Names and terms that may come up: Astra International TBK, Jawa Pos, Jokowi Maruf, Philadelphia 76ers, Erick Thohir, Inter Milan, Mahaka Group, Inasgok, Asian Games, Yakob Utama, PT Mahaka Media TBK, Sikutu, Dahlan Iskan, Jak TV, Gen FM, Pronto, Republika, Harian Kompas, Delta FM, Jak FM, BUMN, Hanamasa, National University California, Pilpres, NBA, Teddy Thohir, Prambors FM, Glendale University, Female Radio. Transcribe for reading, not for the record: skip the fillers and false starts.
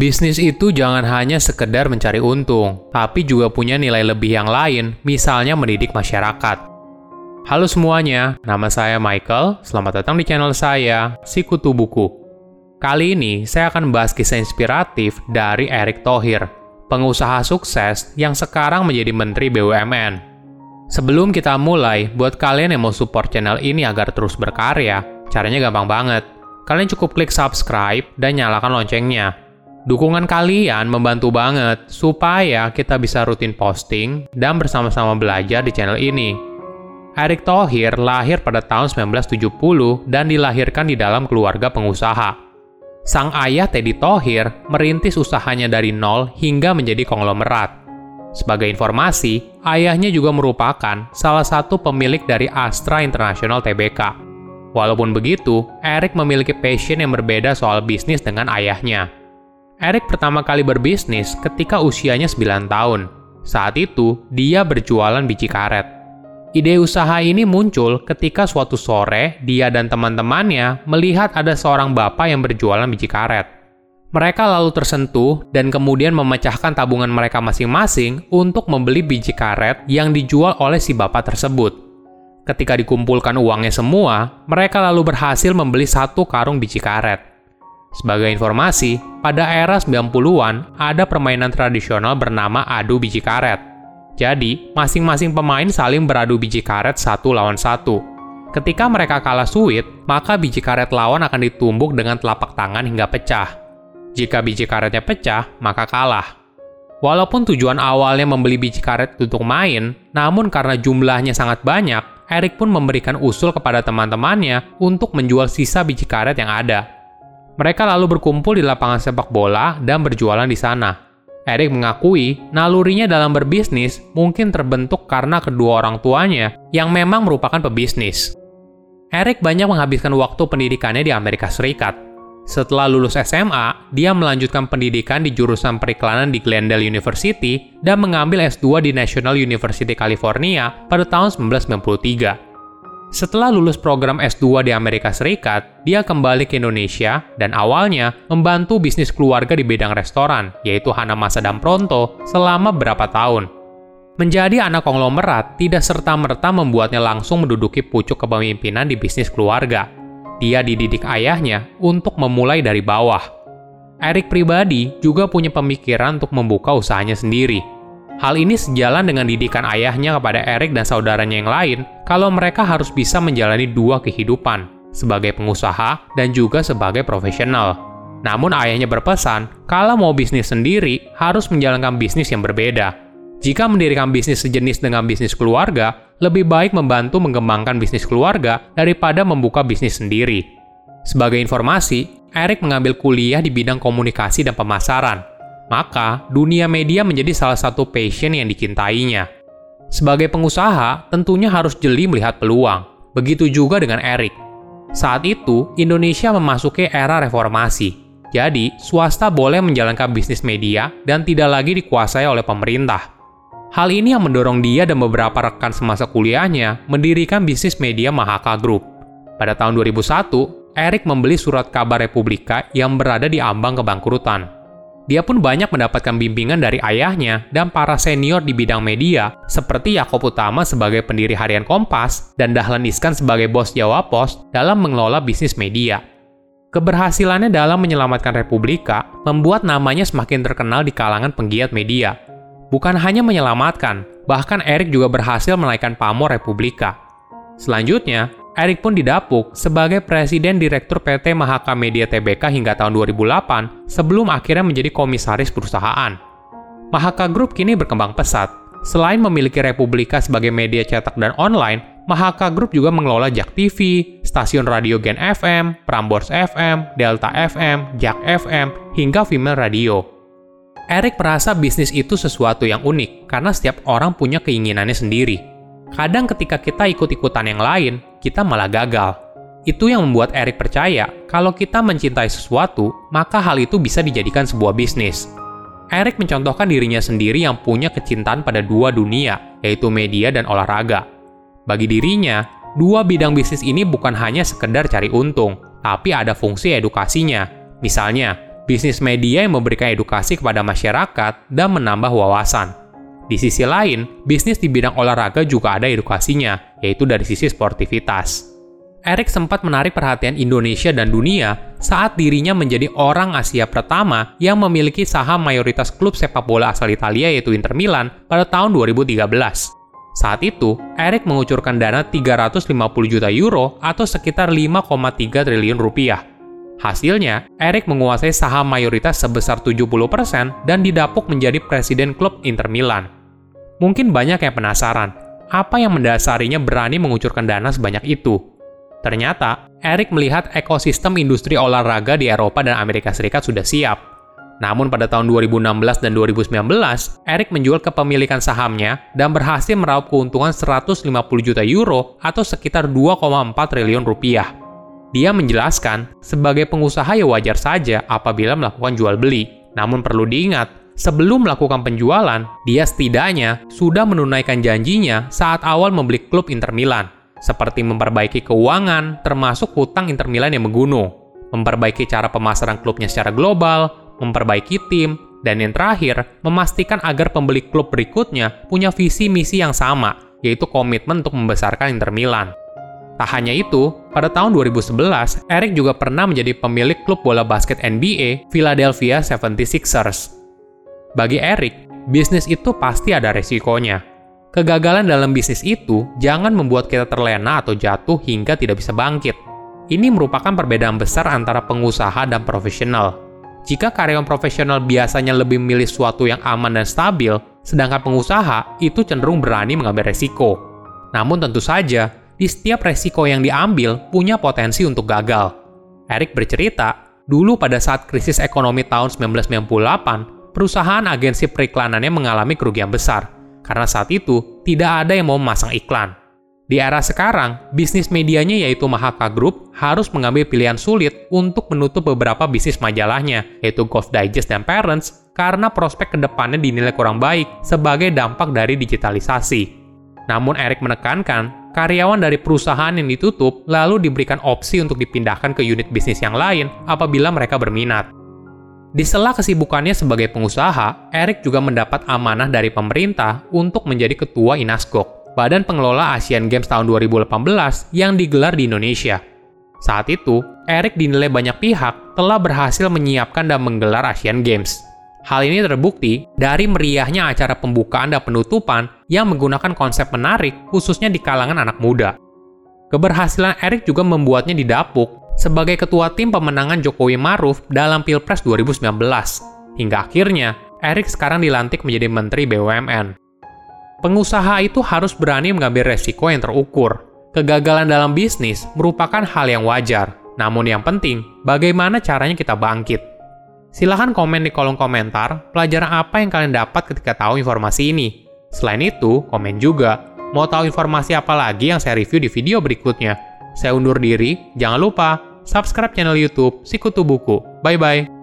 Bisnis itu jangan hanya sekedar mencari untung, tapi juga punya nilai lebih yang lain, misalnya mendidik masyarakat. Halo semuanya, nama saya Michael, selamat datang di channel saya, Sikutu Buku. Kali ini, saya akan membahas kisah inspiratif dari Erick Thohir, pengusaha sukses yang sekarang menjadi Menteri BUMN. Sebelum kita mulai, buat kalian yang mau support channel ini agar terus berkarya, caranya gampang banget. Kalian cukup klik subscribe dan nyalakan loncengnya. Dukungan kalian membantu banget supaya kita bisa rutin posting dan bersama-sama belajar di channel ini. Erick Thohir lahir pada tahun 1970 dan dilahirkan di dalam keluarga pengusaha. Sang ayah Teddy Thohir merintis usahanya dari nol hingga menjadi konglomerat. Sebagai informasi, ayahnya juga merupakan salah satu pemilik dari Astra International TBK. Walaupun begitu, Erick memiliki passion yang berbeda soal bisnis dengan ayahnya. Erick pertama kali berbisnis ketika usianya 9 tahun. Saat itu, dia berjualan biji karet. Ide usaha ini muncul ketika suatu sore, dia dan teman-temannya melihat ada seorang bapak yang berjualan biji karet. Mereka lalu tersentuh dan kemudian memecahkan tabungan mereka masing-masing untuk membeli biji karet yang dijual oleh si bapak tersebut. Ketika dikumpulkan uangnya semua, mereka lalu berhasil membeli 1 karung biji karet. Sebagai informasi, pada era 90-an ada permainan tradisional bernama adu biji karet. Jadi, masing-masing pemain saling beradu biji karet 1 lawan 1. Ketika mereka kalah suit, maka biji karet lawan akan ditumbuk dengan telapak tangan hingga pecah. Jika biji karetnya pecah, maka kalah. Walaupun tujuan awalnya membeli biji karet untuk main, namun karena jumlahnya sangat banyak, Erick pun memberikan usul kepada teman-temannya untuk menjual sisa biji karet yang ada. Mereka lalu berkumpul di lapangan sepak bola dan berjualan di sana. Erick mengakui nalurinya dalam berbisnis mungkin terbentuk karena kedua orang tuanya yang memang merupakan pebisnis. Erick banyak menghabiskan waktu pendidikannya di Amerika Serikat. Setelah lulus SMA, dia melanjutkan pendidikan di jurusan periklanan di Glendale University dan mengambil S2 di National University California pada tahun 1993. Setelah lulus program S2 di Amerika Serikat, dia kembali ke Indonesia dan awalnya membantu bisnis keluarga di bidang restoran, yaitu Hanamasa dan Pronto, selama berapa tahun. Menjadi anak konglomerat tidak serta-merta membuatnya langsung menduduki pucuk kepemimpinan di bisnis keluarga. Dia dididik ayahnya untuk memulai dari bawah. Erick pribadi juga punya pemikiran untuk membuka usahanya sendiri. Hal ini sejalan dengan didikan ayahnya kepada Erick dan saudaranya yang lain kalau mereka harus bisa menjalani 2 kehidupan, sebagai pengusaha dan juga sebagai profesional. Namun ayahnya berpesan, kalau mau bisnis sendiri harus menjalankan bisnis yang berbeda. Jika mendirikan bisnis sejenis dengan bisnis keluarga, lebih baik membantu mengembangkan bisnis keluarga daripada membuka bisnis sendiri. Sebagai informasi, Erick mengambil kuliah di bidang komunikasi dan pemasaran. Maka, dunia media menjadi salah satu passion yang dicintainya. Sebagai pengusaha, tentunya harus jeli melihat peluang. Begitu juga dengan Erick. Saat itu, Indonesia memasuki era reformasi. Jadi, swasta boleh menjalankan bisnis media dan tidak lagi dikuasai oleh pemerintah. Hal ini yang mendorong dia dan beberapa rekan semasa kuliahnya mendirikan bisnis media Mahaka Group. Pada tahun 2001, Erick membeli surat kabar Republika yang berada di ambang kebangkrutan. Dia pun banyak mendapatkan bimbingan dari ayahnya dan para senior di bidang media seperti Yakob Utama sebagai pendiri Harian Kompas dan Dahlan Iskan sebagai bos Jawa Pos dalam mengelola bisnis media. Keberhasilannya dalam menyelamatkan Republika membuat namanya semakin terkenal di kalangan penggiat media. Bukan hanya menyelamatkan, bahkan Erick juga berhasil menaikkan pamor Republika. Selanjutnya, Erick pun didapuk sebagai Presiden Direktur PT Mahaka Media TBK hingga tahun 2008 sebelum akhirnya menjadi komisaris perusahaan. Mahaka Group kini berkembang pesat. Selain memiliki Republika sebagai media cetak dan online, Mahaka Group juga mengelola Jak TV, stasiun radio Gen FM, Prambors FM, Delta FM, Jak FM, hingga Female Radio. Erick merasa bisnis itu sesuatu yang unik karena setiap orang punya keinginannya sendiri. Kadang ketika kita ikut-ikutan yang lain, kita malah gagal. Itu yang membuat Erick percaya kalau kita mencintai sesuatu, maka hal itu bisa dijadikan sebuah bisnis. Erick mencontohkan dirinya sendiri yang punya kecintaan pada 2 dunia, yaitu media dan olahraga. Bagi dirinya, 2 bidang bisnis ini bukan hanya sekedar cari untung, tapi ada fungsi edukasinya. Misalnya, bisnis media yang memberikan edukasi kepada masyarakat dan menambah wawasan. Di sisi lain, bisnis di bidang olahraga juga ada edukasinya, yaitu dari sisi sportivitas. Erick sempat menarik perhatian Indonesia dan dunia saat dirinya menjadi orang Asia pertama yang memiliki saham mayoritas klub sepak bola asal Italia yaitu Inter Milan pada tahun 2013. Saat itu, Erick mengucurkan dana 350 juta euro atau sekitar 5,3 triliun rupiah. Hasilnya, Erick menguasai saham mayoritas sebesar 70% dan didapuk menjadi presiden klub Inter Milan. Mungkin banyak yang penasaran, apa yang mendasarinya berani mengucurkan dana sebanyak itu? Ternyata, Erick melihat ekosistem industri olahraga di Eropa dan Amerika Serikat sudah siap. Namun pada tahun 2016 dan 2019, Erick menjual kepemilikan sahamnya dan berhasil meraup keuntungan 150 juta euro atau sekitar 2,4 triliun rupiah. Dia menjelaskan, sebagai pengusaha ya wajar saja apabila melakukan jual-beli. Namun perlu diingat, sebelum melakukan penjualan, dia setidaknya sudah menunaikan janjinya saat awal membeli klub Inter Milan, seperti memperbaiki keuangan, termasuk hutang Inter Milan yang menggunung, memperbaiki cara pemasaran klubnya secara global, memperbaiki tim, dan yang terakhir, memastikan agar pembeli klub berikutnya punya visi-misi yang sama, yaitu komitmen untuk membesarkan Inter Milan. Tak hanya itu, pada tahun 2011, Erick juga pernah menjadi pemilik klub bola basket NBA Philadelphia 76ers. Bagi Erick, bisnis itu pasti ada resikonya. Kegagalan dalam bisnis itu jangan membuat kita terlena atau jatuh hingga tidak bisa bangkit. Ini merupakan perbedaan besar antara pengusaha dan profesional. Jika karyawan profesional biasanya lebih memilih suatu yang aman dan stabil, sedangkan pengusaha itu cenderung berani mengambil resiko. Namun tentu saja, di setiap resiko yang diambil punya potensi untuk gagal. Erick bercerita, dulu pada saat krisis ekonomi tahun 1998, perusahaan agensi periklanannya mengalami kerugian besar, karena saat itu tidak ada yang mau memasang iklan. Di era sekarang, bisnis medianya yaitu Mahaka Group harus mengambil pilihan sulit untuk menutup beberapa bisnis majalahnya, yaitu Golf Digest dan Parents, karena prospek kedepannya dinilai kurang baik sebagai dampak dari digitalisasi. Namun Erick menekankan, karyawan dari perusahaan yang ditutup lalu diberikan opsi untuk dipindahkan ke unit bisnis yang lain apabila mereka berminat. Di sela kesibukannya sebagai pengusaha, Erick juga mendapat amanah dari pemerintah untuk menjadi ketua Inasgok, badan pengelola Asian Games tahun 2018 yang digelar di Indonesia. Saat itu, Erick dinilai banyak pihak telah berhasil menyiapkan dan menggelar Asian Games. Hal ini terbukti dari meriahnya acara pembukaan dan penutupan yang menggunakan konsep menarik khususnya di kalangan anak muda. Keberhasilan Erick juga membuatnya didapuk sebagai ketua tim pemenangan Jokowi Maruf dalam Pilpres 2019. Hingga akhirnya, Erick sekarang dilantik menjadi Menteri BUMN. Pengusaha itu harus berani mengambil resiko yang terukur. Kegagalan dalam bisnis merupakan hal yang wajar. Namun yang penting, bagaimana caranya kita bangkit? Silahkan komen di kolom komentar pelajaran apa yang kalian dapat ketika tahu informasi ini. Selain itu, komen juga. Mau tahu informasi apa lagi yang saya review di video berikutnya? Saya undur diri, jangan lupa subscribe channel YouTube Sikutu Buku. Bye-bye!